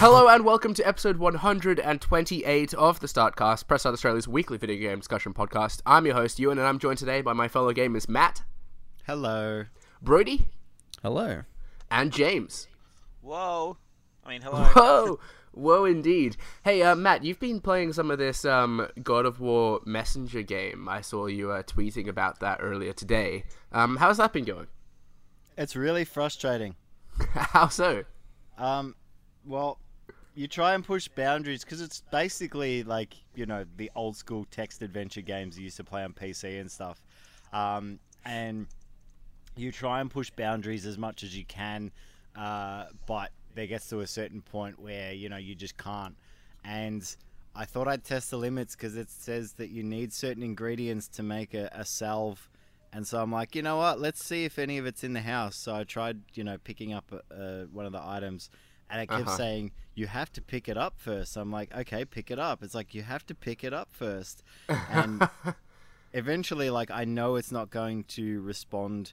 Hello and welcome to episode 128 of the Startcast, Pressstart Australia's weekly video game discussion podcast. I'm your host, Ewan, and I'm joined today by my fellow gamers, Matt. Hello. Brody. Hello. And James. Whoa. I mean, hello. Whoa. Whoa, indeed. Hey, Matt, you've been playing some of this God of War Messenger game. I saw you tweeting about that earlier today. How's that been going? It's really frustrating. How so? Well, you try and push boundaries because it's basically like, you know, the old school text adventure games you used to play on PC and stuff. And you try and push boundaries as much as you can, but there gets to a certain point where, you know, you just can't. And I thought I'd test the limits because it says that you need certain ingredients to make a salve. And so I'm like, you know what, let's see if any of it's in the house. So I tried, you know, picking up one of the items, and it kept saying, you have to pick it up first. I'm like, okay, pick it up. It's like, you have to pick it up first. And eventually, like, I know it's not going to respond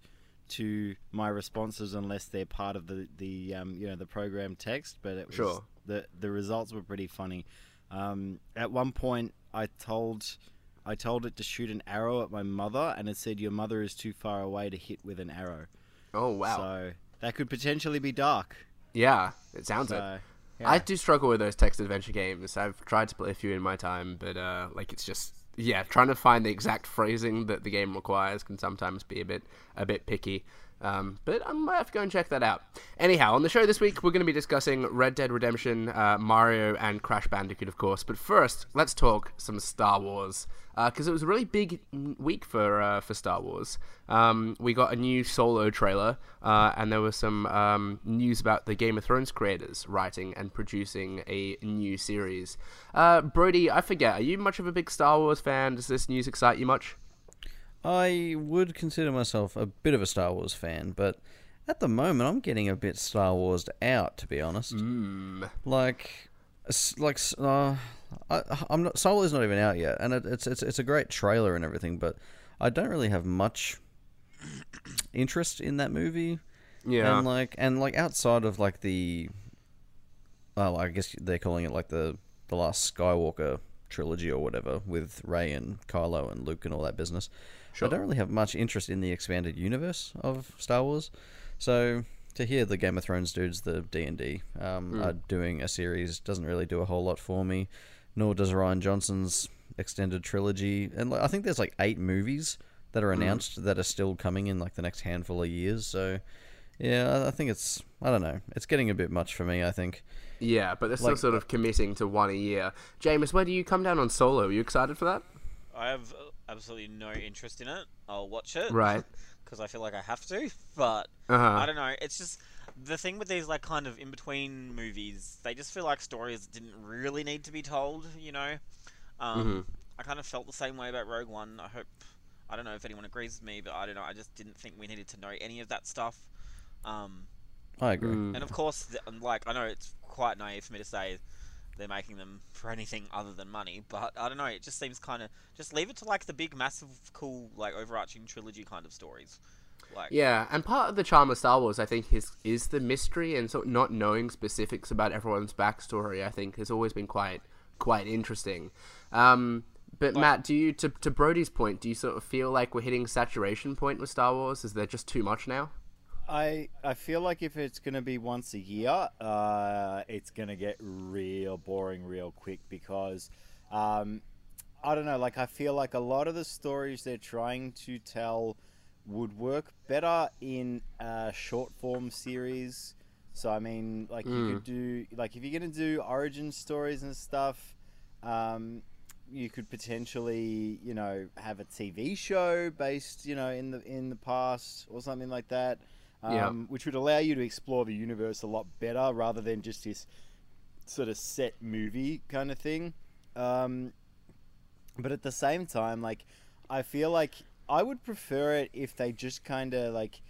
to my responses unless they're part of the program text, but it was sure. The results were pretty funny. At one point I told it to shoot an arrow at my mother, and it said your mother is too far away to hit with an arrow. Oh wow. So that could potentially be dark. Yeah, it sounds it. Yeah. I do struggle with those text adventure games. I've tried to play a few in my time, but it's just trying to find the exact phrasing that the game requires can sometimes be a bit picky, but I might have to go and check that out. Anyhow, on the show this week, we're going to be discussing Red Dead Redemption, Mario, and Crash Bandicoot, of course. But first, let's talk some Star Wars, because it was a really big week for Star Wars. We got a new Solo trailer, and there was some news about the Game of Thrones creators writing and producing a new series. Brody, I forget, are you much of a big Star Wars fan? Does this news excite you much? I would consider myself a bit of a Star Wars fan, but at the moment I'm getting a bit Star Warsed out, to be honest. I'm not. Solo is not even out yet, and it's a great trailer and everything, but I don't really have much interest in that movie. Yeah, and outside of like the, I guess they're calling it like the Last Skywalker trilogy or whatever, with Rey and Kylo and Luke and all that business. Sure. I don't really have much interest in the expanded universe of Star Wars, so to hear the Game of Thrones dudes, the D&D, are doing a series doesn't really do a whole lot for me, nor does Rian Johnson's extended trilogy. And I think there's like 8 movies that are announced that are still coming in like the next handful of years, so yeah, I think it's, I don't know, it's getting a bit much for me, I think. Yeah, but they're still sort of committing to one a year. James, where do you come down on Solo? Are you excited for that? I have absolutely no interest in it. I'll watch it. Right. Because I feel like I have to, but I don't know. It's just the thing with these like kind of in-between movies, they just feel like stories that didn't really need to be told, you know? I kind of felt the same way about Rogue One. I don't know if anyone agrees with me, but I don't know. I just didn't think we needed to know any of that stuff. I agree. And of course, I know it's quite naive for me to say they're making them for anything other than money, but I don't know, it just seems kind of, just leave it to like the big massive cool like overarching trilogy kind of stories. Yeah, and part of the charm of Star Wars, I think, is the mystery, and so not knowing specifics about everyone's backstory, I think, has always been quite interesting. But Matt, do you, to Brody's point, do you sort of feel like we're hitting saturation point with Star Wars? Is there just too much now? I feel like if it's going to be once a year, it's going to get real boring real quick, because I don't know, like I feel like a lot of the stories they're trying to tell would work better in a short form series. So I mean, like you could do, like if you're going to do origin stories and stuff, you could potentially, you know, have a TV show based, you know, in the past or something like that. Which would allow you to explore the universe a lot better rather than just this sort of set movie kind of thing. But at the same time, like, I feel like I would prefer it if they just kind of like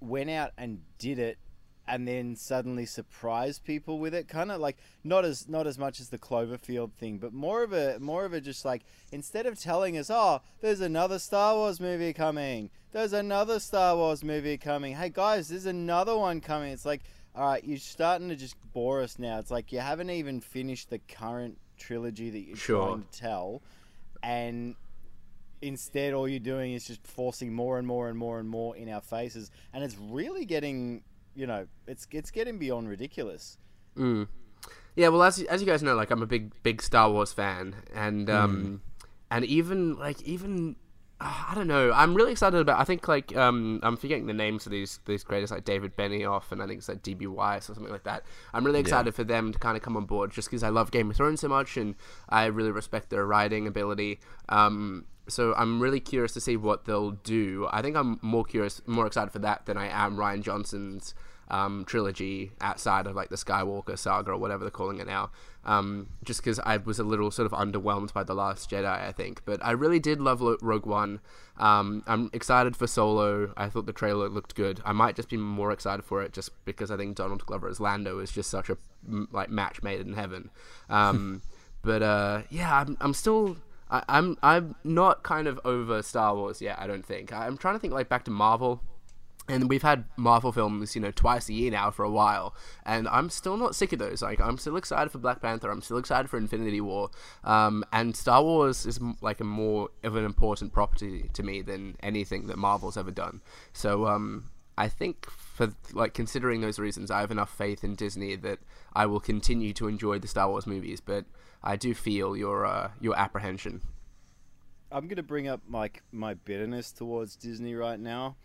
went out and did it and then suddenly surprised people with it. Kind of like not as much as the Cloverfield thing, but more of a just like, instead of telling us, oh, there's another Star Wars movie coming. Hey guys, there's another one coming. It's like, Alright, you're starting to just bore us now. It's like you haven't even finished the current trilogy that you're trying to tell, and instead all you're doing is just forcing more and more and more and more in our faces, and it's really getting, you know, it's getting beyond ridiculous. Mm. Yeah, well, as you guys know, like, I'm a big Star Wars fan, and and even I don't know, I'm really excited about, I think, like, I'm forgetting the names of these creators, like David Benioff, and I think it's like DB Weiss or something like that. I'm really excited for them to kind of come on board, just because I love Game of Thrones so much, and I really respect their writing ability. So I'm really curious to see what they'll do. I think I'm more excited for that than I am Rian Johnson's trilogy outside of, like, the Skywalker saga or whatever they're calling it now, just because I was a little sort of underwhelmed by The Last Jedi, I think. But I really did love Rogue One. I'm excited for Solo. I thought the trailer looked good. I might just be more excited for it just because I think Donald Glover as Lando is just such a, like, match made in heaven. But yeah, I'm still... I'm not kind of over Star Wars yet, I don't think. I'm trying to think, like, back to Marvel. And we've had Marvel films, you know, twice a year now for a while, and I'm still not sick of those. Like, I'm still excited for Black Panther, I'm still excited for Infinity War, and Star Wars is, like, a more of an important property to me than anything that Marvel's ever done. So, I think, for, like, considering those reasons, I have enough faith in Disney that I will continue to enjoy the Star Wars movies, but I do feel your apprehension. I'm going to bring up my bitterness towards Disney right now,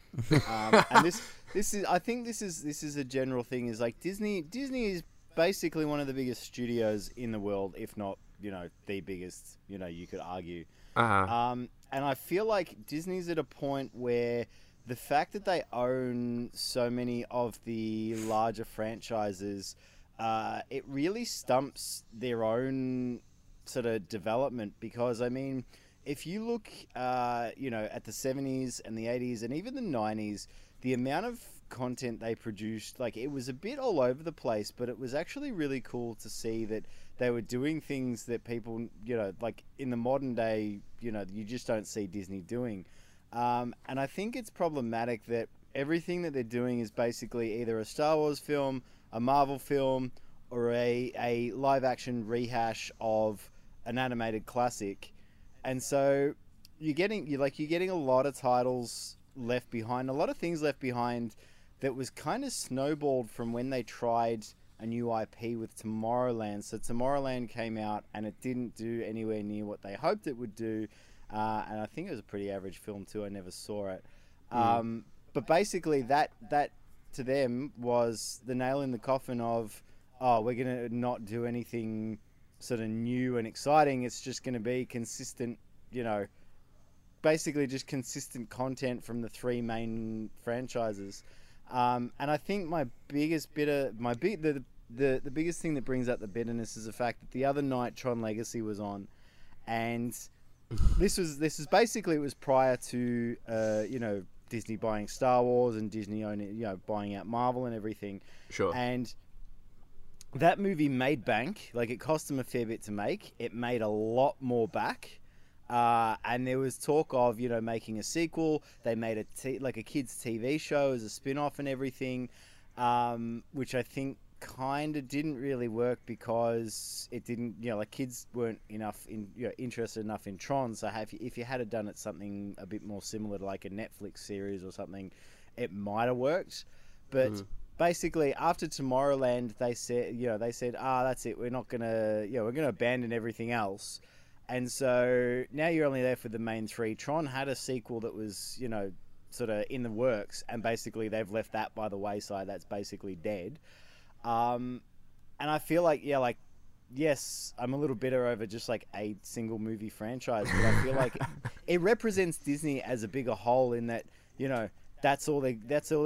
and this is, I think this is a general thing, is like Disney is basically one of the biggest studios in the world, if not, you know, the biggest, you know, you could argue. And I feel like Disney's at a point where the fact that they own so many of the larger franchises, it really stumps their own sort of development, because I mean, if you look, you know, at the 70s and the 80s and even the 90s, the amount of content they produced, like, it was a bit all over the place, but it was actually really cool to see that they were doing things that people, you know, like in the modern day, you know, you just don't see Disney doing. And I think it's problematic that everything that they're doing is basically either a Star Wars film, a Marvel film, or a live-action rehash of an animated classic. And so you're getting a lot of titles left behind, a lot of things left behind that was kind of snowballed from when they tried a new IP with Tomorrowland. So Tomorrowland came out and it didn't do anywhere near what they hoped it would do. And I think it was a pretty average film too. I never saw it. But basically that to them was the nail in the coffin of, oh, we're going to not do anything sort of new and exciting. It's just going to be consistent, you know, basically just consistent content from the three main franchises. And I think my biggest the biggest thing that brings up the bitterness is the fact that the other night Tron Legacy was on, and this is basically, it was prior to you know, Disney buying Star Wars and Disney owning, you know, buying out Marvel and everything. Sure. And that movie made bank. Like, it cost them a fair bit to make. It made a lot more back. And there was talk of, you know, making a sequel. They made a kids' TV show as a spin-off and everything, which I think kind of didn't really work because it didn't, you know, like, kids weren't interested enough in Tron. So if you had done it something a bit more similar to like a Netflix series or something, it might have worked. But... basically, after Tomorrowland, they said, that's it. We're not going to, you know, we're going to abandon everything else. And so now you're only there for the main three. Tron had a sequel that was, you know, sort of in the works. And basically, they've left that by the wayside. That's basically dead. And I feel like, yeah, like, yes, I'm a little bitter over just like a single movie franchise. But I feel like it represents Disney as a bigger whole in that, you know, That's all they're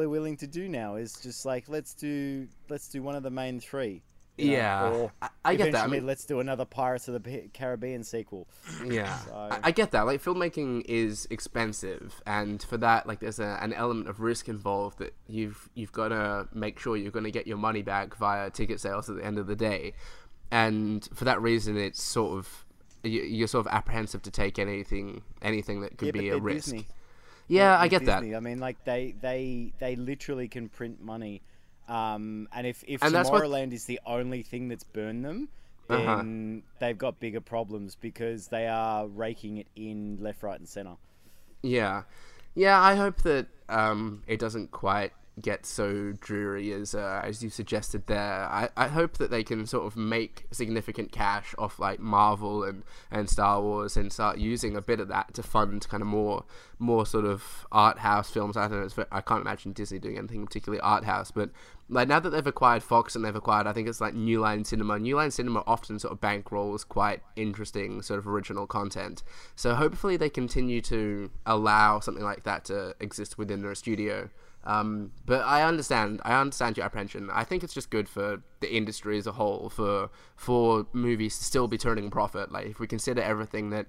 willing to do now is just like, let's do one of the main three. Yeah, or I get that. I mean, let's do another Pirates of the Caribbean sequel. Yeah, so. I get that. Like, filmmaking is expensive, and for that, like, there's an element of risk involved that you've got to make sure you're going to get your money back via ticket sales at the end of the day, and for that reason, it's sort of you're sort of apprehensive to take anything that could be a risk. Disney. Yeah, I get Disney. That. I mean, like, they literally can print money And if Tomorrowland is the only thing that's burned them, then they've got bigger problems because they are raking it in left, right, and center. Yeah. Yeah, I hope that it doesn't quite get so dreary as you suggested there. I hope that they can sort of make significant cash off like Marvel and Star Wars and start using a bit of that to fund kind of more sort of art house films. I don't know, I can't imagine Disney doing anything particularly art house, but like now that they've acquired Fox and they've acquired, I think it's like New Line Cinema. New Line Cinema often sort of bankrolls quite interesting sort of original content. So hopefully they continue to allow something like that to exist within their studio. But I understand your apprehension. I think it's just good for the industry as a whole for movies to still be turning profit. Like if we consider everything that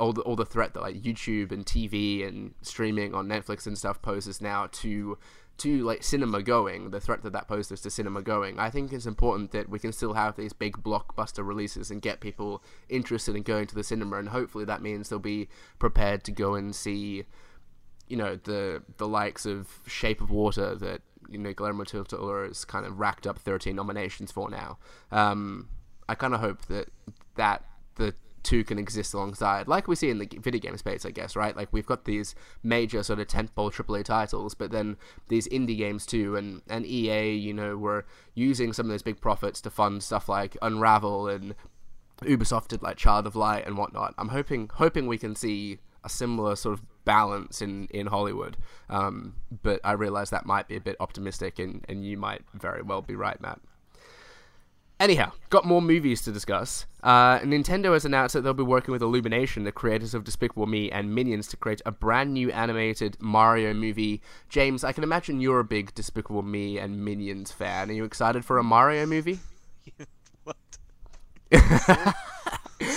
all the threat that like YouTube and TV and streaming on Netflix and stuff poses now to like cinema going, the threat that poses to cinema going, I think it's important that we can still have these big blockbuster releases and get people interested in going to the cinema, and hopefully that means they'll be prepared to go and see, you know, the likes of Shape of Water that, you know, Guillermo del Toro has kind of racked up 13 nominations for now. I kind of hope that the two can exist alongside, like we see in the video game space, I guess, right? Like we've got these major sort of tentpole AAA titles, but then these indie games too, and EA, you know, were using some of those big profits to fund stuff like Unravel, and Ubisoft did like Child of Light and whatnot. I'm hoping we can see a similar sort of balance in Hollywood, but I realize that might be a bit optimistic, and you might very well be right, Matt. Anyhow, got more movies to discuss. Nintendo has announced that they'll be working with Illumination, the creators of Despicable Me and Minions, to create a brand new animated Mario movie. James, I can imagine you're a big Despicable Me and Minions fan. Are you excited for a Mario movie? What?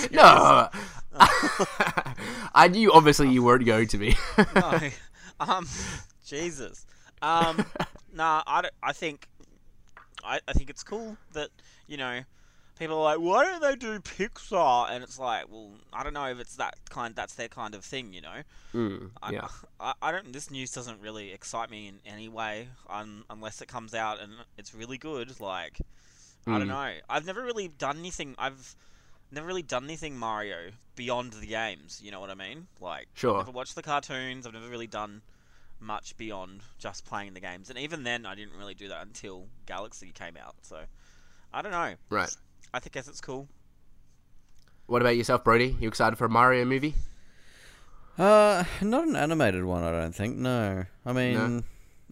No! I knew obviously you weren't going to be. No, Jesus. Nah, I think it's cool that, you know, people are like, why don't they do Pixar? And it's like, well, I don't know if it's that's their kind of thing, you know. Yeah. I don't. This news doesn't really excite me in any way, unless it comes out and it's really good. Like, I don't know. I've never really done anything. Never really done anything Mario beyond the games, you know what I mean? Like, sure. I've never watched the cartoons, I've never really done much beyond just playing the games. And even then, I didn't really do that until Galaxy came out, so I don't know. Right. I guess it's cool. What about yourself, Brody? You excited for a Mario movie? Not an animated one, I don't think, no. I mean, no?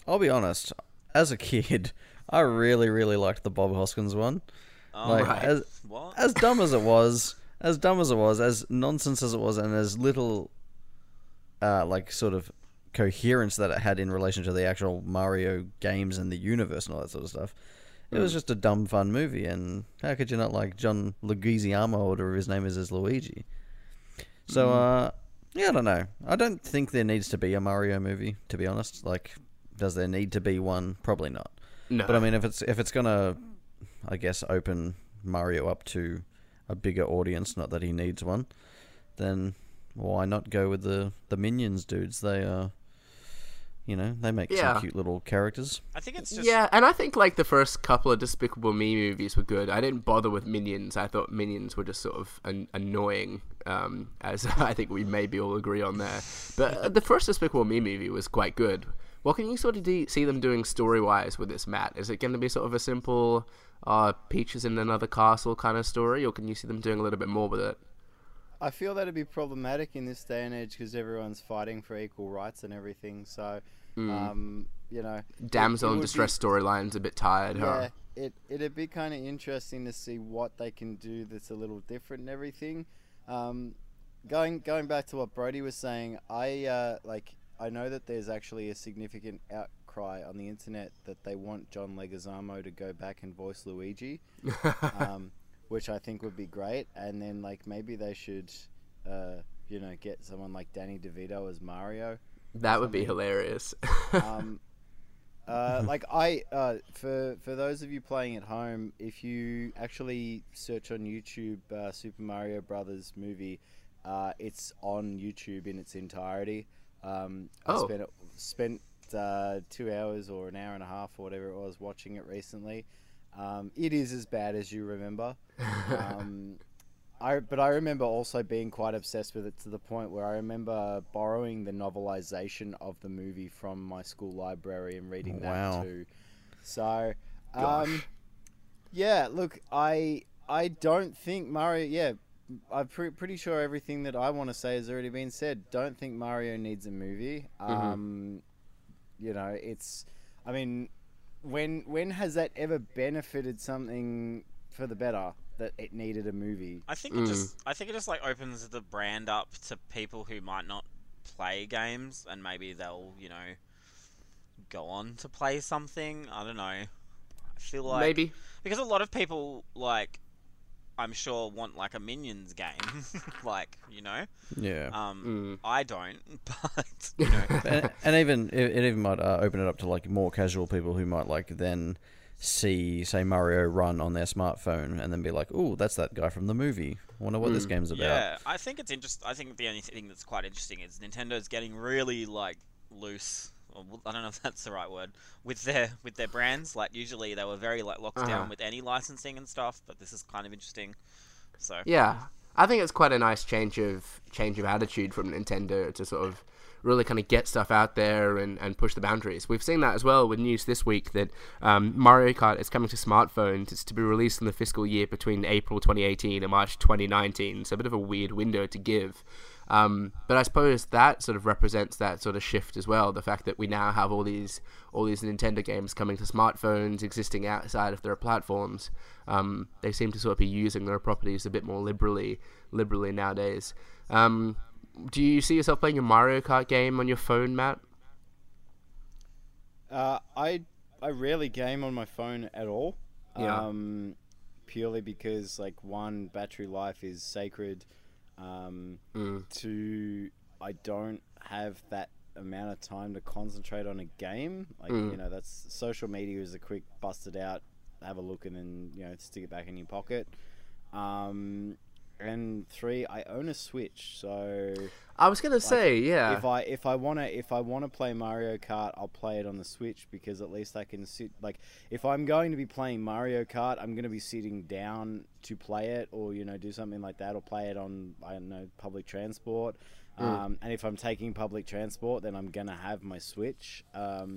I'll be honest, as a kid, I really, really liked the Bob Hoskins one. Like, right. As dumb as it was, as nonsense as it was, and as little, like, sort of coherence that it had in relation to the actual Mario games and the universe and all that sort of stuff, it was just a dumb, fun movie, and how could you not like John Leguizamo, or whatever his name is, as Luigi? So, yeah, I don't know. I don't think there needs to be a Mario movie, to be honest. Like, does there need to be one? Probably not. No. But, I mean, if it's gonna, I guess, open Mario up to a bigger audience, not that he needs one, then why not go with the Minions dudes? They are, you know, they make some cute little characters. I think it's just... Yeah, and I think, like, the first couple of Despicable Me movies were good. I didn't bother with Minions. I thought Minions were just sort of annoying, as I think we maybe all agree on there. But the first Despicable Me movie was quite good. What can you sort of see them doing story-wise with this, Matt? Is it going to be sort of a simple Peach is in another castle kind of story, or can you see them doing a little bit more with it? I feel that'd be problematic in this day and age because everyone's fighting for equal rights and everything, so, you know... Damsel in Distress storyline's a bit tired, huh? Yeah, it'd be kind of interesting to see what they can do that's a little different and everything. Going back to what Brody was saying, I know that there's actually a significant outcry on the internet that they want John Leguizamo to go back and voice Luigi, which I think would be great. And then, like, maybe they should, you know, get someone like Danny DeVito as Mario. That would be hilarious. For those of you playing at home, if you actually search on YouTube Super Mario Brothers movie, it's on YouTube in its entirety. I spent spent 2 hours or an hour and a half or whatever it was watching it recently. It is as bad as you remember. But I remember also being quite obsessed with it to the point where I remember borrowing the novelization of the movie from my school library and reading that too. So, yeah, look, I don't think Mario... Yeah, I'm pretty sure everything that I want to say has already been said. Don't think Mario needs a movie. You know, it's... I mean, when has that ever benefited something for the better? That it needed a movie. I think it just, like opens the brand up to people who might not play games, and maybe they'll, you know, go on to play something. I don't know. I feel like maybe because a lot of people, like, I'm sure want like a Minions game, like, you know. Yeah. I don't, but you know. and even it even might open it up to like more casual people who might like then. See, say, Mario run on their smartphone and then be like, "Ooh, that's that guy from the movie. I wonder what this game's about." Yeah, I think it's interesting. I think the only thing that's quite interesting is Nintendo's getting really like loose. Or, I don't know if that's the right word with their brands. Like usually they were very like locked down with any licensing and stuff, but this is kind of interesting. So yeah, I think it's quite a nice change of attitude from Nintendo to sort of. Really kind of get stuff out there and push the boundaries. We've seen that as well with news this week that Mario Kart is coming to smartphones. It's to be released in the fiscal year between April 2018 and March 2019, so a bit of a weird window to give. But I suppose that sort of represents that sort of shift as well, the fact that we now have all these Nintendo games coming to smartphones, existing outside of their platforms. They seem to sort of be using their properties a bit more liberally nowadays. Do you see yourself playing a Mario Kart game on your phone, Matt? I rarely game on my phone at all. Yeah. Purely because, like, one, battery life is sacred. Two, I don't have that amount of time to concentrate on a game. Like, you know, that's social media is a quick bust it out, have a look, and then, you know, stick it back in your pocket. And three, I own a Switch, so I was gonna say, yeah. If I wanna play Mario Kart, I'll play it on the Switch because at least I can sit. Like, if I'm going to be playing Mario Kart, I'm gonna be sitting down to play it, or you know, do something like that, or play it on I don't know public transport. And if I'm taking public transport, then I'm gonna have my Switch. You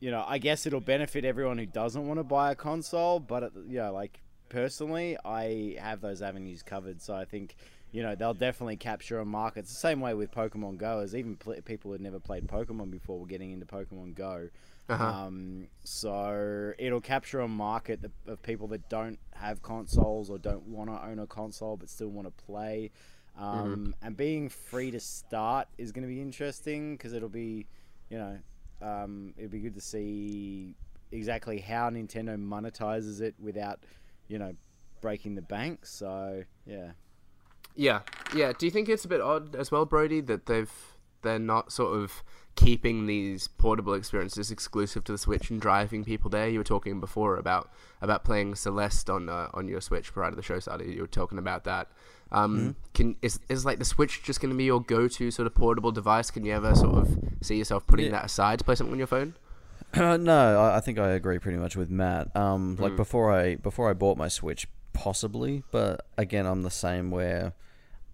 know, I guess it'll benefit everyone who doesn't want to buy a console, but you know, like. Personally, I have those avenues covered, so I think, you know, they'll definitely capture a market. It's the same way with Pokemon Go, as even people who had never played Pokemon before were getting into Pokemon Go. So it'll capture a market of people that don't have consoles or don't want to own a console but still want to play. And being free to start is going to be interesting because it'll be, you know, it'll be good to see exactly how Nintendo monetizes it without... you know, breaking the bank, so, yeah. Yeah. Do you think it's a bit odd as well, Brody, that they're not sort of keeping these portable experiences exclusive to the Switch and driving people there? You were talking before about playing Celeste on your Switch prior to the show started. You were talking about that. Is like the Switch just going to be your go-to sort of portable device? Can you ever sort of see yourself putting that aside to play something on your phone? No, I think I agree pretty much with Matt. Like before I bought my Switch, possibly, but again, I'm the same where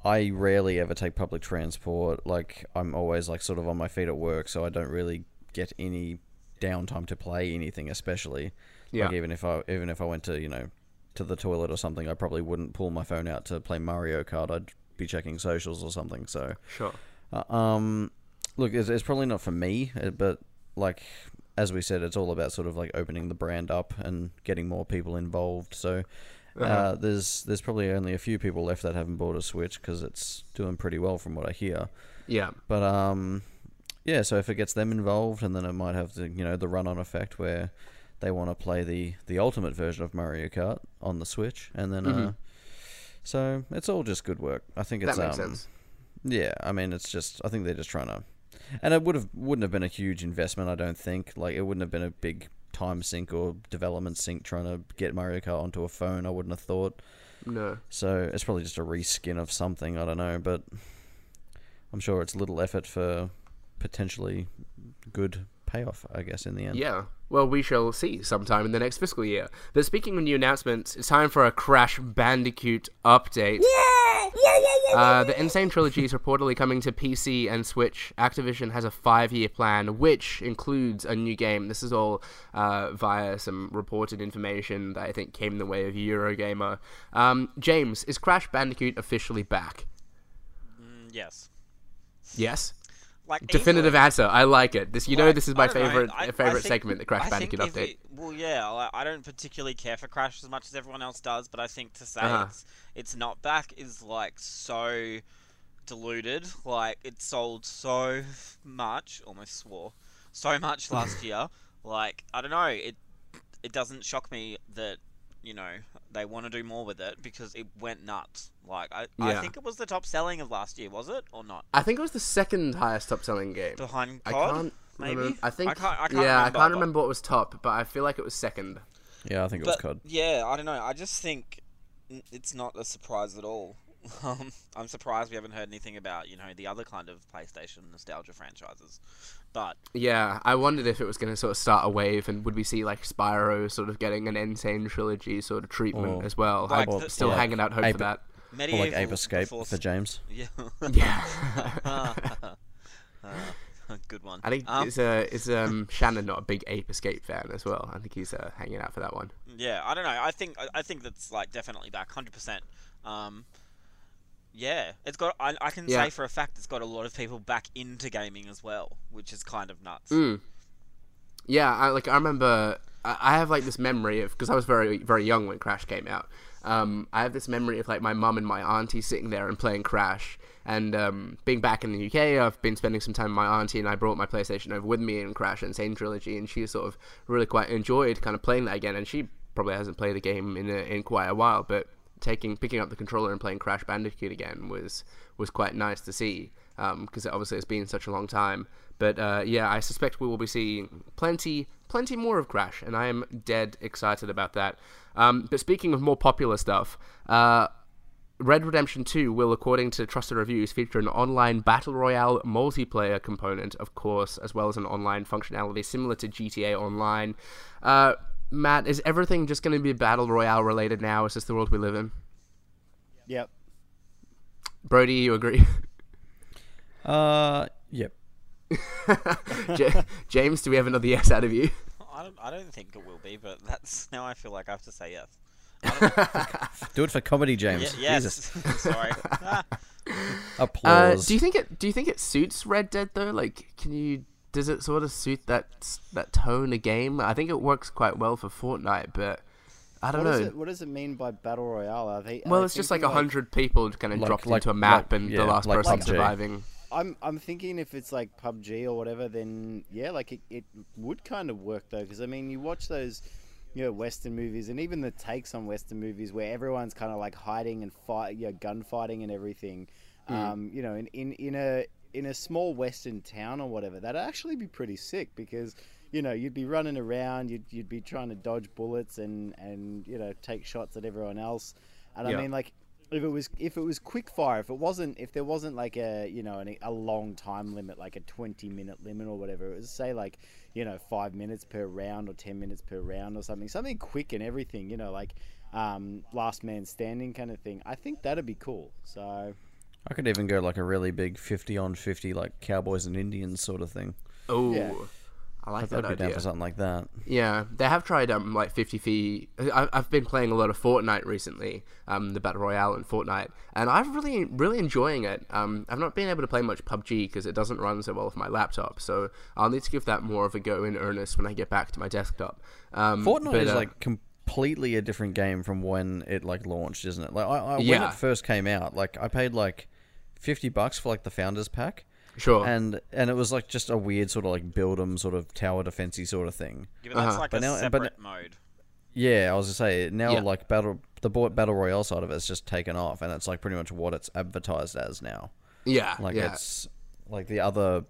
I rarely ever take public transport. Like I'm always like sort of on my feet at work, so I don't really get any downtime to play anything, especially. Yeah. Like even if I went to, you know, to the toilet or something, I probably wouldn't pull my phone out to play Mario Kart. I'd be checking socials or something. So sure. Look, it's probably not for me, but like. As we said, it's all about sort of like opening the brand up and getting more people involved. So there's probably only a few people left that haven't bought a Switch because it's doing pretty well from what I hear. Yeah. But yeah. So if it gets them involved, and then it might have the, you know, the run-on effect where they want to play the ultimate version of Mario Kart on the Switch, and then so it's all just good work. I think it's that makes sense. Yeah. I mean, it's just I think they're just trying to. And it wouldn't have been a huge investment, I don't think. Like, it wouldn't have been a big time sink or development sink trying to get Mario Kart onto a phone, I wouldn't have thought. No. So it's probably just a reskin of something, I don't know. But I'm sure it's little effort for potentially good payoff, I guess, in the end. Yeah. Well, we shall see sometime in the next fiscal year. But speaking of new announcements, it's time for a Crash Bandicoot update. Yeah! Yeah. The Insane Trilogy is reportedly coming to PC and Switch. Activision has a 5-year plan, which includes a new game. This is all via some reported information that I think came in the way of Eurogamer. James, is Crash Bandicoot officially back? Yes. Yes? Like definitive easily. Answer. I like it. This, you like, know, this is my favorite segment, the Crash Bandicoot update. I don't particularly care for Crash as much as everyone else does, but I think to say it's not back is like so diluted. Like it sold so much, almost swore so much last year. Like I don't know. It doesn't shock me that they want to do more with it because it went nuts. Like, I think it was the top selling of last year, was it? Or not? I think it was the second highest top selling game. Behind COD? Maybe? I can't remember. I can't remember what was top, but I feel like it was second. Yeah, I think it was COD. Yeah, I don't know. I just think it's not a surprise at all. I'm surprised we haven't heard anything about, the other kind of PlayStation nostalgia franchises. But yeah, I wondered if it was going to sort of start a wave, and would we see like Spyro sort of getting an Insane Trilogy sort of treatment as well? Like still hanging out hope for that. Medieval, or like Ape Escape for James. Yeah. Good one. I think it's Shannon not a big Ape Escape fan as well. I think he's hanging out for that one. Yeah, I don't know. I think that's like definitely back 100%. Yeah, it's got. I can say for a fact it's got a lot of people back into gaming as well, which is kind of nuts. Mm. Yeah, I remember. I have like this memory of, because I was very very young when Crash came out. I have this memory of like my mum and my auntie sitting there and playing Crash. And being back in the UK, I've been spending some time with my auntie, and I brought my PlayStation over with me in Crash Insane Trilogy, and she sort of really quite enjoyed kind of playing that again. And she probably hasn't played the game in quite a while, but picking up the controller and playing Crash Bandicoot again was quite nice to see, because obviously it's been such a long time. But I suspect we will be seeing plenty more of Crash, and I am dead excited about that. But speaking of more popular stuff, Red Redemption 2 will, according to trusted reviews, feature an online battle royale multiplayer component, of course, as well as an online functionality similar to GTA Online. Matt, is everything just going to be battle royale related now? Is this the world we live in? Yep. Brody, you agree? Yep. James, do we have another yes out of you? I don't think it will be, but that's now I feel like I have to say yes. Do it for comedy, James. Yes. Sorry. Applause. Do you think it suits Red Dead though? Like, does it sort of suit that tone of game? I think it works quite well for Fortnite, but I don't know. What does it mean by battle royale? Well, it's just like 100 people kind of dropped into a map, and the last person surviving. I'm thinking if it's like PUBG or whatever, then it would kind of work though, because you watch those Western movies, and even the takes on Western movies where everyone's kind of like hiding and fight, gunfighting and everything. In a small Western town or whatever, that'd actually be pretty sick, because you'd be running around, you'd be trying to dodge bullets and take shots at everyone else. And I mean, like, if it was quick fire, if there wasn't like a a long time limit, like a 20-minute limit or whatever, it was say like 5 minutes per round or 10 minutes per round or something quick and everything, like last man standing kind of thing. I think that'd be cool. So. I could even go like a really big 50-on-50, like Cowboys and Indians sort of thing. Oh, yeah. I like that idea. Down for something like that. Yeah, they have tried 50-50. I've been playing a lot of Fortnite recently, the Battle Royale in Fortnite, and I'm really, really enjoying it. I've not been able to play much PUBG because it doesn't run so well with my laptop, so I'll need to give that more of a go in earnest when I get back to my desktop. Fortnite is like completely a different game from when it launched, isn't it? Like when it first came out, like I paid like $50 for like the founders pack, sure, and it was like just a weird sort of like build 'em sort of tower defensey sort of thing. Yeah, but that's like a separate mode. Yeah, I was gonna say like battle royale side of it's just taken off, and it's like pretty much what it's advertised as now. Yeah, it's like the other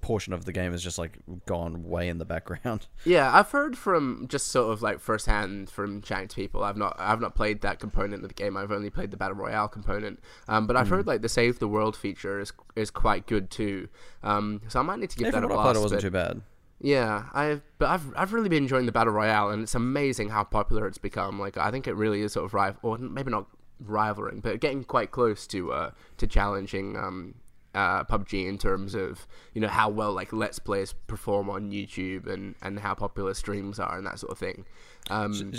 portion of the game is just like gone way in the background. Yeah, I've heard from just sort of like firsthand from chatting to people. I've not played that component of the game. I've only played the Battle Royale component. But I've heard like the Save the World feature is quite good too. So I might need to give that a blast. I thought it wasn't too bad. Yeah, I've really been enjoying the Battle Royale, and it's amazing how popular it's become. Like, I think it really is sort of maybe not rivaling, but getting quite close to challenging PUBG in terms of, you know, how well like Let's Plays perform on YouTube and how popular streams are and that sort of thing. I'll say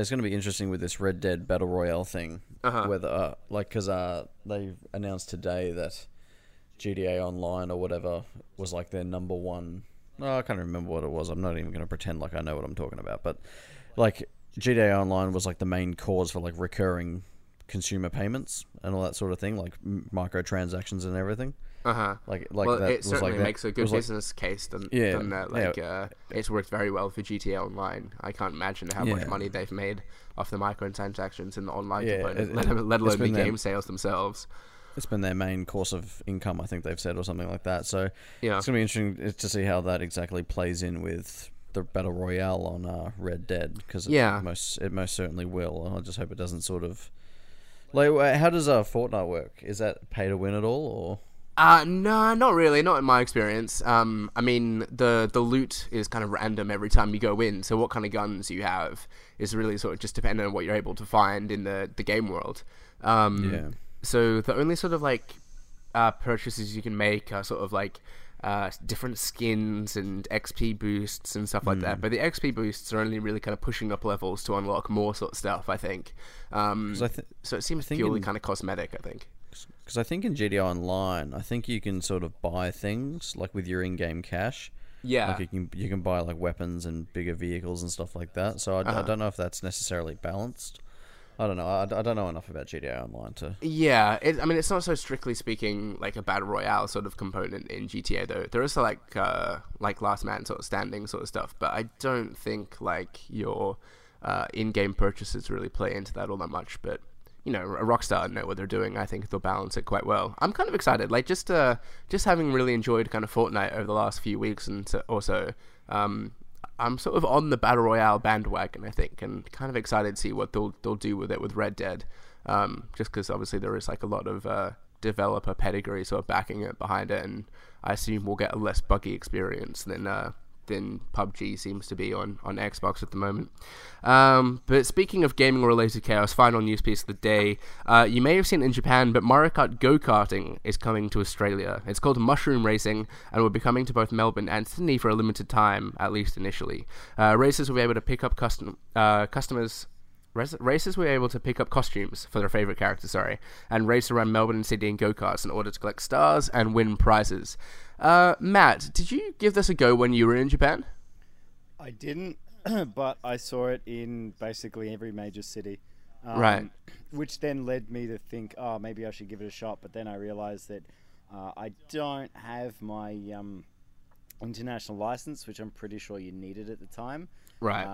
it's going to be interesting with this Red Dead Battle Royale thing, because they announced today that GTA Online or whatever was like their number one. Oh, I can't remember what it was. I'm not even going to pretend like I know what I'm talking about. But like GTA Online was like the main cause for like recurring consumer payments and all that sort of thing, like microtransactions and everything. It certainly makes a good business case. It's worked very well for GTA Online. I can't imagine how much money they've made off the microtransactions in the online component, let alone the game sales themselves. It's been their main course of income, I think they've said, or something like that. So it's going to be interesting to see how that exactly plays in with the Battle Royale on Red Dead, because it most certainly will. I just hope it doesn't sort of... Like, how does Fortnite work? Is that pay to win at all, or...? No, not really, not in my experience. I mean, the loot is kind of random every time you go in, so what kind of guns you have is really sort of just dependent on what you're able to find in the game world. So the only sort of like purchases you can make are sort of like different skins and XP boosts and stuff like that. But the XP boosts are only really kind of pushing up levels to unlock more sort of stuff, I think. So it seems purely kind of cosmetic, I think. Because I think in GTA Online, I think you can sort of buy things like with your in-game cash. Yeah. Like you can buy like weapons and bigger vehicles and stuff like that. So I don't know if that's necessarily balanced. I don't know. I don't know enough about GTA Online to... Yeah, it's not so strictly speaking like a Battle Royale sort of component in GTA, though. There is like last man sort of standing sort of stuff, but I don't think like your in-game purchases really play into that all that much. But, you know, Rockstar know what they're doing. I think they'll balance it quite well. I'm kind of excited. Like, just having really enjoyed kind of Fortnite over the last few weeks and or so... I'm sort of on the Battle Royale bandwagon, I think, and kind of excited to see what they'll do with it with Red Dead, just because obviously there is like a lot of developer pedigree sort of backing it behind it, and I assume we'll get a less buggy experience than PUBG seems to be on Xbox at the moment. But speaking of gaming-related chaos, final news piece of the day. You may have seen in Japan, but Mario Kart go-karting is coming to Australia. It's called Mushroom Racing, and will be coming to both Melbourne and Sydney for a limited time, at least initially. Racers will be able to pick up customers... Racers were able to pick up costumes for their favourite characters, and race around Melbourne and Sydney in go-karts in order to collect stars and win prizes. Matt, did you give this a go when you were in Japan? I didn't, but I saw it in basically every major city. Right. Which then led me to think, oh, maybe I should give it a shot, but then I realised that I don't have my international licence, which I'm pretty sure you needed at the time. Right.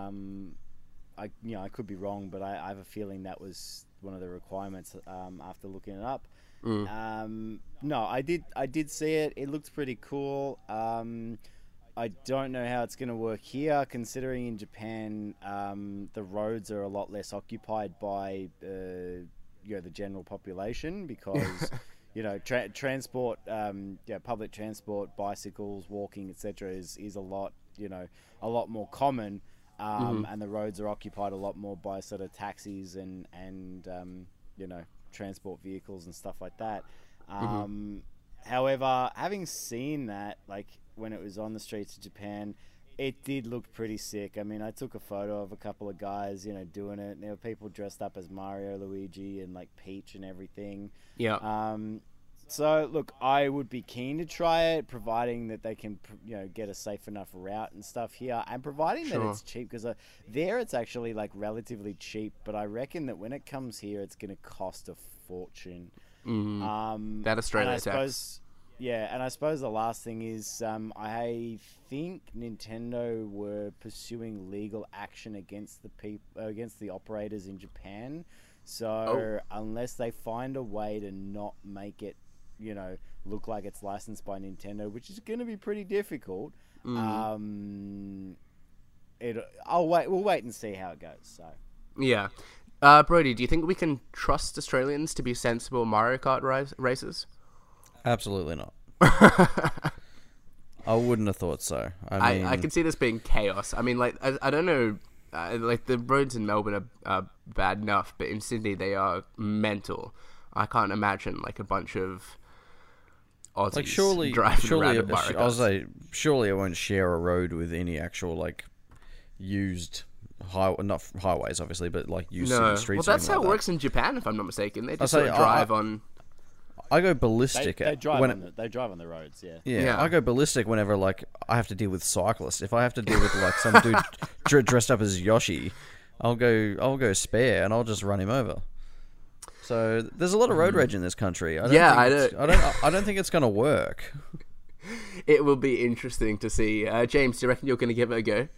I could be wrong, but I have a feeling that was one of the requirements after looking it up. No, I did see it. It looked pretty cool. I don't know how it's going to work here, considering in Japan the roads are a lot less occupied by the general population because transport, public transport, bicycles, walking, etc., is a lot more common. And the roads are occupied a lot more by sort of taxis and transport vehicles and stuff like that. However, having seen that, like when it was on the streets of Japan, it did look pretty sick. I mean, I took a photo of a couple of guys, doing it. And there were people dressed up as Mario, Luigi, and like Peach and everything. Yeah. So look, I would be keen to try it, providing that they can, get a safe enough route and stuff here, and providing that it's cheap, because there it's actually like relatively cheap. But I reckon that when it comes here, it's going to cost a fortune. That Australia tax. I suppose the last thing is, I think Nintendo were pursuing legal action against against the operators in Japan. So unless they find a way to not make it look like it's licensed by Nintendo, which is going to be pretty difficult. We'll wait and see how it goes. So yeah. Brody, do you think we can trust Australians to be sensible Mario Kart races? Absolutely not. I wouldn't have thought so. I mean, I could see this being chaos. I mean, like, I don't know, like, the roads in Melbourne are bad enough, but in Sydney they are mental. I can't imagine, like, a bunch of Aussies driving around Mario Kart. I'll say, surely I won't share a road with any actual, like, used... not highways, obviously, but like used streets. Well, that's how it works in Japan, if I'm not mistaken. They just sort of drive on. I go ballistic. They drive on the roads. Yeah. I go ballistic whenever, like, I have to deal with cyclists. If I have to deal with, like, some dude dressed up as Yoshi, I'll go spare and I'll just run him over. So there's a lot of road rage in this country. I don't think it's gonna work. It will be interesting to see. James, do you reckon you're gonna give it a go?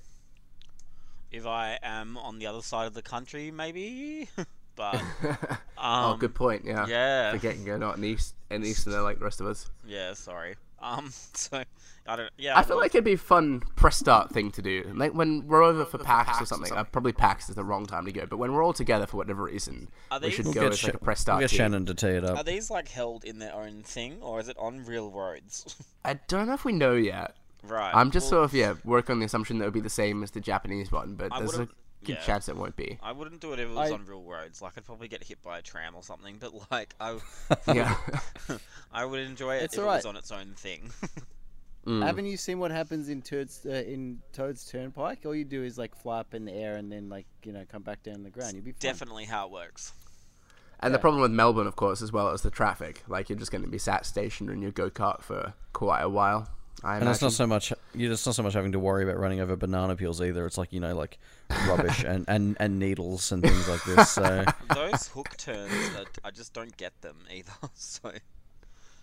If I am on the other side of the country, maybe. But oh, good point. Yeah, yeah. Forgetting you're not in the east, like the rest of us. Yeah, sorry. So I don't. Yeah, I feel like it'd be a fun press start thing to do. Like when we're over for PAX or something. Probably PAX is the wrong time to go. But when we're all together for whatever reason, we should go as like a press start. We'll get Shannon to tee it up. Are these like held in their own thing, or is it on real roads? I don't know if we know yet. Right. I'm just working on the assumption that it would be the same as the Japanese one, but there's a good chance it won't be. I wouldn't do it if it was on real roads. Like, I'd probably get hit by a tram or something, but, like, I would enjoy it if it was on its own thing. Haven't you seen what happens in Toad's Turnpike? All you do is, like, fly up in the air and then, like, you know, come back down the ground. You'd be fine. Definitely how it works. And the problem with Melbourne, of course, as well, is the traffic. Like, you're just going to be sat stationed in your go-kart for quite a while. And it's not so much having to worry about running over banana peels either. It's like, you know, like rubbish and needles and things like this. So those hook turns, I just don't get them either. So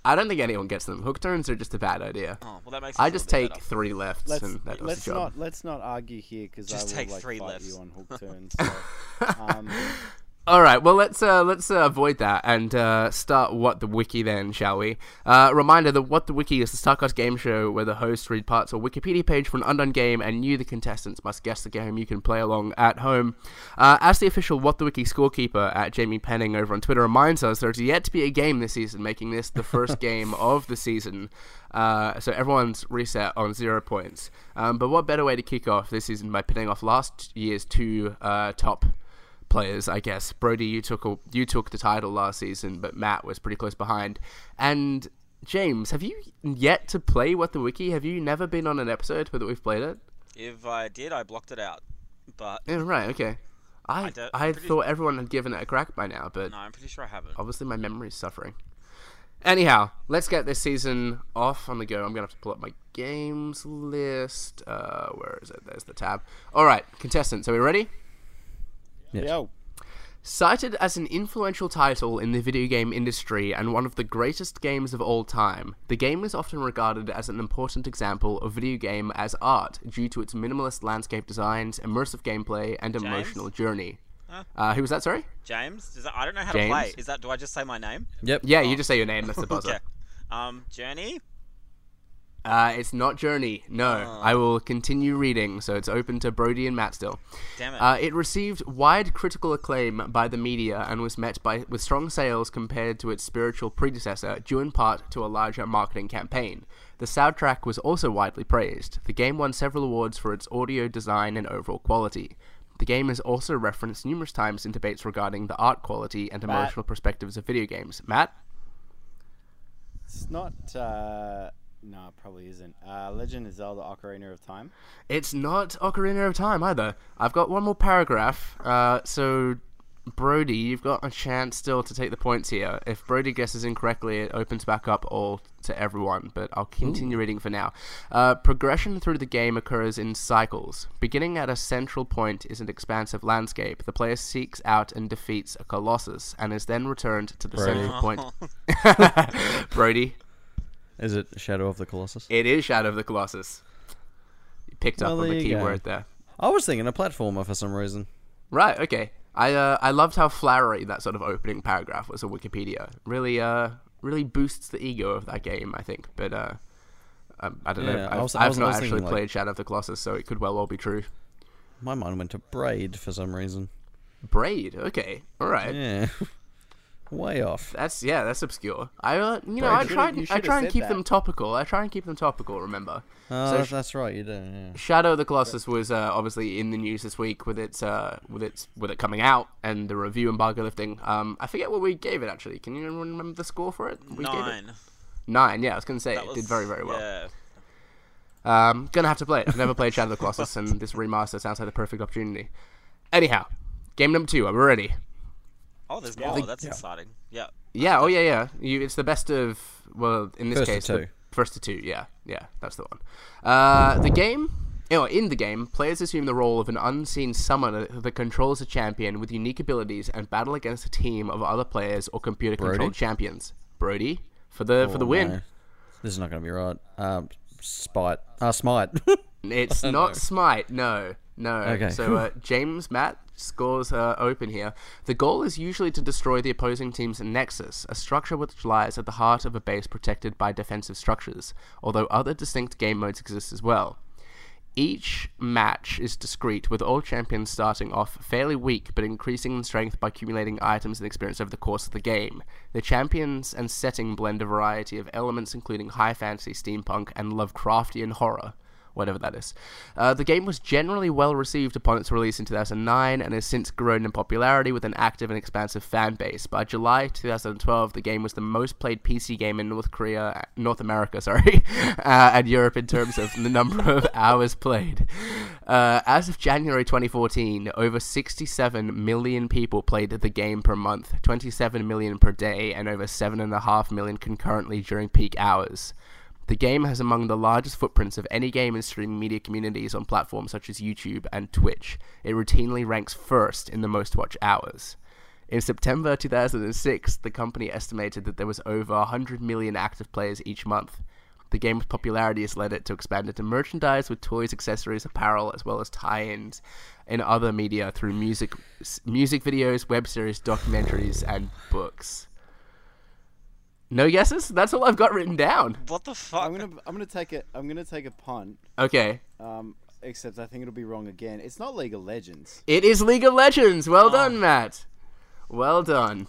I don't think anyone gets them. Hook turns are just a bad idea. Oh well, that makes. I just take 3 lefts and that does the job. Let's not argue here because I will take like, 3 lefts you on hook turns. So, all right, well, let's avoid that and start What The Wiki then, shall we? Reminder that What The Wiki is the Startcast game show where the hosts read parts of a Wikipedia page for an undone game, and you, the contestants, must guess the game you can play along at home. As the official What The Wiki scorekeeper at Jamie Penning over on Twitter reminds us, there's yet to be a game this season, making this the first game of the season. So everyone's reset on 0 points. But what better way to kick off this season by pinning off last year's 2 top players, I guess. Brody, you took the title last season, but Matt was pretty close behind. And James, have you yet to play What The Wiki? Have you never been on an episode where we've played it? If I did, I blocked it out. But yeah, right, okay. I thought everyone had given it a crack by now, but no, I'm pretty sure I haven't. Obviously, my memory's suffering. Anyhow, let's get this season off on the go. I'm going to have to pull up my games list. Where is it? There's the tab. All right, contestants, are we ready? Yes. Cited as an influential title in the video game industry and one of the greatest games of all time, the game is often regarded as an important example of video game as art due to its minimalist landscape designs, immersive gameplay, and emotional journey. Who was that, sorry? James? I don't know how to play. Do I just say my name? Yep. Yeah, you just say your name. That's the buzzer. Okay. Journey? It's not Journey. No, I will continue reading, so it's open to Brody and Matt still. Damn it. It received wide critical acclaim by the media and was met with strong sales compared to its spiritual predecessor, due in part to a larger marketing campaign. The soundtrack was also widely praised. The game won several awards for its audio design and overall quality. The game is also referenced numerous times in debates regarding the art quality and emotional perspectives of video games. Matt? It's not... No, it probably isn't. Legend of Zelda Ocarina of Time? It's not Ocarina of Time either. I've got one more paragraph. So, Brody, you've got a chance still to take the points here. If Brody guesses incorrectly, it opens back up all to everyone, but I'll continue reading for now. Progression through the game occurs in cycles. Beginning at a central point is an expansive landscape. The player seeks out and defeats a colossus and is then returned to the central point. Brody? Is it Shadow of the Colossus? It is Shadow of the Colossus. You picked up on the keyword there. I was thinking a platformer for some reason. Right, okay. I loved how flowery that sort of opening paragraph was on Wikipedia. Really really boosts the ego of that game, I think. But I don't know. I've not actually played Shadow of the Colossus, so it could well all be true. My mind went to Braid for some reason. Braid? Okay. All right. Yeah. Way off. That's obscure. I try and keep them topical, remember? Oh, so that's right, you do. Yeah. Shadow of the Colossus was obviously in the news this week with it coming out and the review embargo lifting. I forget what we gave it actually. Can you remember the score for it? We 9. Gave it 9. Yeah, I was going to say it did very, very well. Yeah. Gonna have to play it. I've never played Shadow of the Colossus, and this remaster sounds like the perfect opportunity. Anyhow, game number 2. Are we ready? Oh, there's more. That's exciting. Yeah. Yeah. Oh, yeah. Yeah. It's the best of. Well, in this case, first to 2. Yeah. Yeah. That's the one. In the game, players assume the role of an unseen summoner that controls a champion with unique abilities and battle against a team of other players or computer-controlled champions. Brody for the win. No. This is not going to be right. Smite. It's not Smite. No. Okay. So James Matt. Scores are open here. The goal is usually to destroy the opposing team's nexus, a structure which lies at the heart of a base protected by defensive structures, although other distinct game modes exist as well. Each match is discrete, with all champions starting off fairly weak but increasing in strength by accumulating items and experience over the course of the game. The champions and setting blend a variety of elements including high fantasy, steampunk, and Lovecraftian horror. Whatever that is. The game was generally well received upon its release in 2009 and has since grown in popularity with an active and expansive fan base. By July 2012, the game was the most played PC game in North America, and Europe in terms of the number of hours played. As of January 2014, over 67 million people played the game per month, 27 million per day, and over 7.5 million concurrently during peak hours. The game has among the largest footprints of any game in streaming media communities on platforms such as YouTube and Twitch. It routinely ranks first in the most-watched hours. In September 2006, the company estimated that there was over 100 million active players each month. The game's popularity has led it to expand into merchandise with toys, accessories, apparel, as well as tie-ins in other media through music videos, web series, documentaries, and books. No guesses? That's all I've got written down. What the fuck? I'm gonna take a punt. Okay. Except I think it'll be wrong again. It's not League of Legends. It is League of Legends. Well done, Matt. Well done.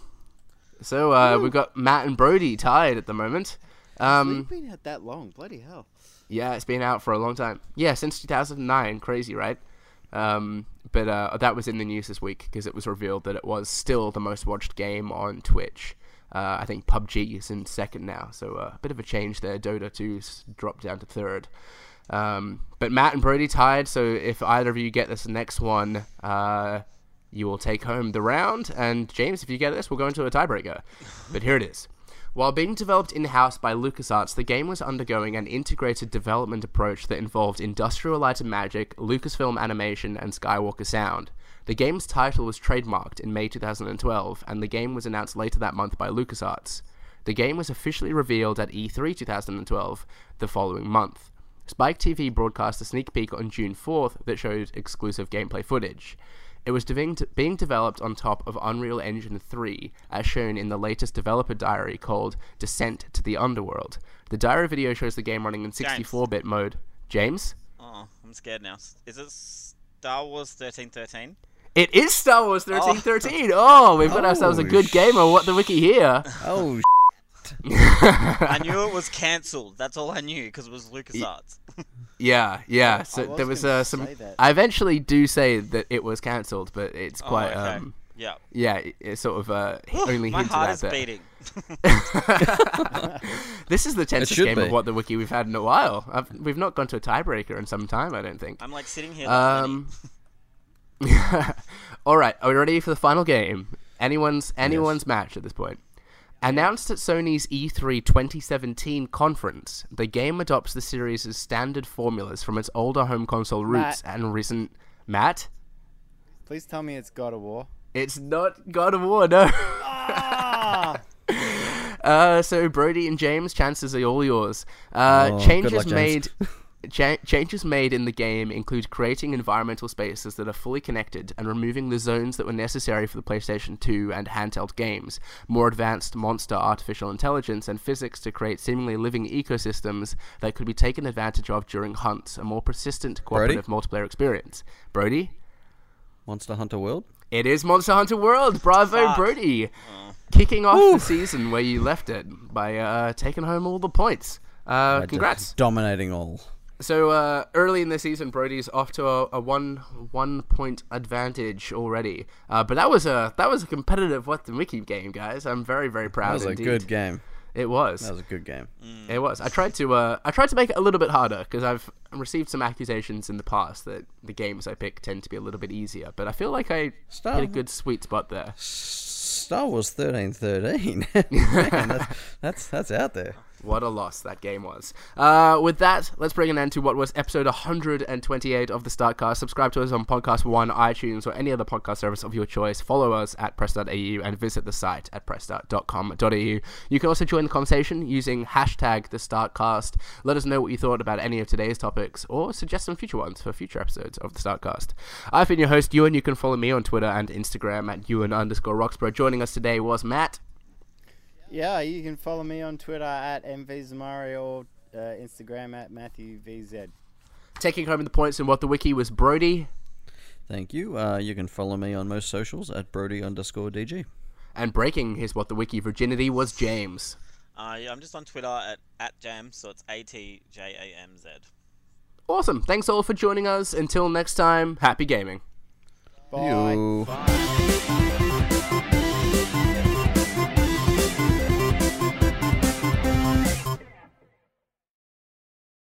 So we've got Matt and Brody tied at the moment. It's been out that long, bloody hell. Yeah, it's been out for a long time. Yeah, since 2009. Crazy, right? But that was in the news this week because it was revealed that it was still the most watched game on Twitch. I think PUBG is in second now, so a bit of a change there. Dota 2's dropped down to third. But Matt and Brody tied, so if either of you get this next one, you will take home the round. And James, if you get this, we'll go into a tiebreaker. But here it is. While being developed in-house by LucasArts, the game was undergoing an integrated development approach that involved Industrial Light & Magic, Lucasfilm Animation, and Skywalker Sound. The game's title was trademarked in May 2012, and the game was announced later that month by LucasArts. The game was officially revealed at E3 2012 the following month. Spike TV broadcast a sneak peek on June 4th that showed exclusive gameplay footage. It was being developed on top of Unreal Engine 3, as shown in the latest developer diary called Descent to the Underworld. The diary video shows the game running in 64-bit mode. James? Oh, I'm scared now. Is it Star Wars 1313? It is Star Wars 1313. Oh, we've got ourselves a good game on What The Wiki here. Oh, I knew it was cancelled. That's all I knew, because it was LucasArts. Yeah. So there was some... I eventually do say that it was cancelled, but it's quite... Okay. Yeah, it's sort of only hinted at that. My heart is beating. This is the tensest game of What The Wiki we've had in a while. We've not gone to a tiebreaker in some time, I don't think. I'm like sitting here... Alright, are we ready for the final game? Anyone's match at this point. Announced at Sony's E3 2017 conference, the game adopts the series' standard formulas from its older home console roots and recent... Matt? Please tell me it's God of War. It's not God of War, no. So Brody and James, chances are all yours. Changes made... Changes made in the game include creating environmental spaces that are fully connected and removing the zones that were necessary for the PlayStation 2 and handheld games, more advanced monster artificial intelligence and physics to create seemingly living ecosystems that could be taken advantage of during hunts, a more persistent cooperative multiplayer experience. Brody? Monster Hunter World? It is Monster Hunter World! Bravo, Brody! Kicking off the season where you left it by taking home all the points. Congrats. Dominating all. So, early in the season, Brody's off to a one point advantage already. But that was a competitive What The Wiki game, guys. I'm very, very proud of it. That was a good game. It was. That was a good game. Mm. It was. I tried to make it a little bit harder, because I've received some accusations in the past that the games I pick tend to be a little bit easier. But I feel like I hit a good sweet spot there. Star Wars 1313. Man, that's out there. What a loss that game was. With that, let's bring an end to what was episode 128 of the Startcast. Subscribe to us on Podcast One, iTunes, or any other podcast service of your choice. Follow us at press.au and visit the site at press.com.au. You can also join the conversation using hashtag the Startcast. Let us know what you thought about any of today's topics or suggest some future ones for future episodes of the Startcast. I've been your host, Ewan. You can follow me on Twitter and Instagram at Ewan_Roxburgh. Joining us today was Matt. Yeah, you can follow me on Twitter at MVZamario or Instagram at MatthewVZ. Taking home the points in What The Wiki was Brody. Thank you. You can follow me on most socials at Brody_DG. And breaking his What The Wiki virginity was James. Yeah, I'm just on Twitter at Jams, so it's ATJAMZ. Awesome. Thanks all for joining us. Until next time, happy gaming. Bye. Bye.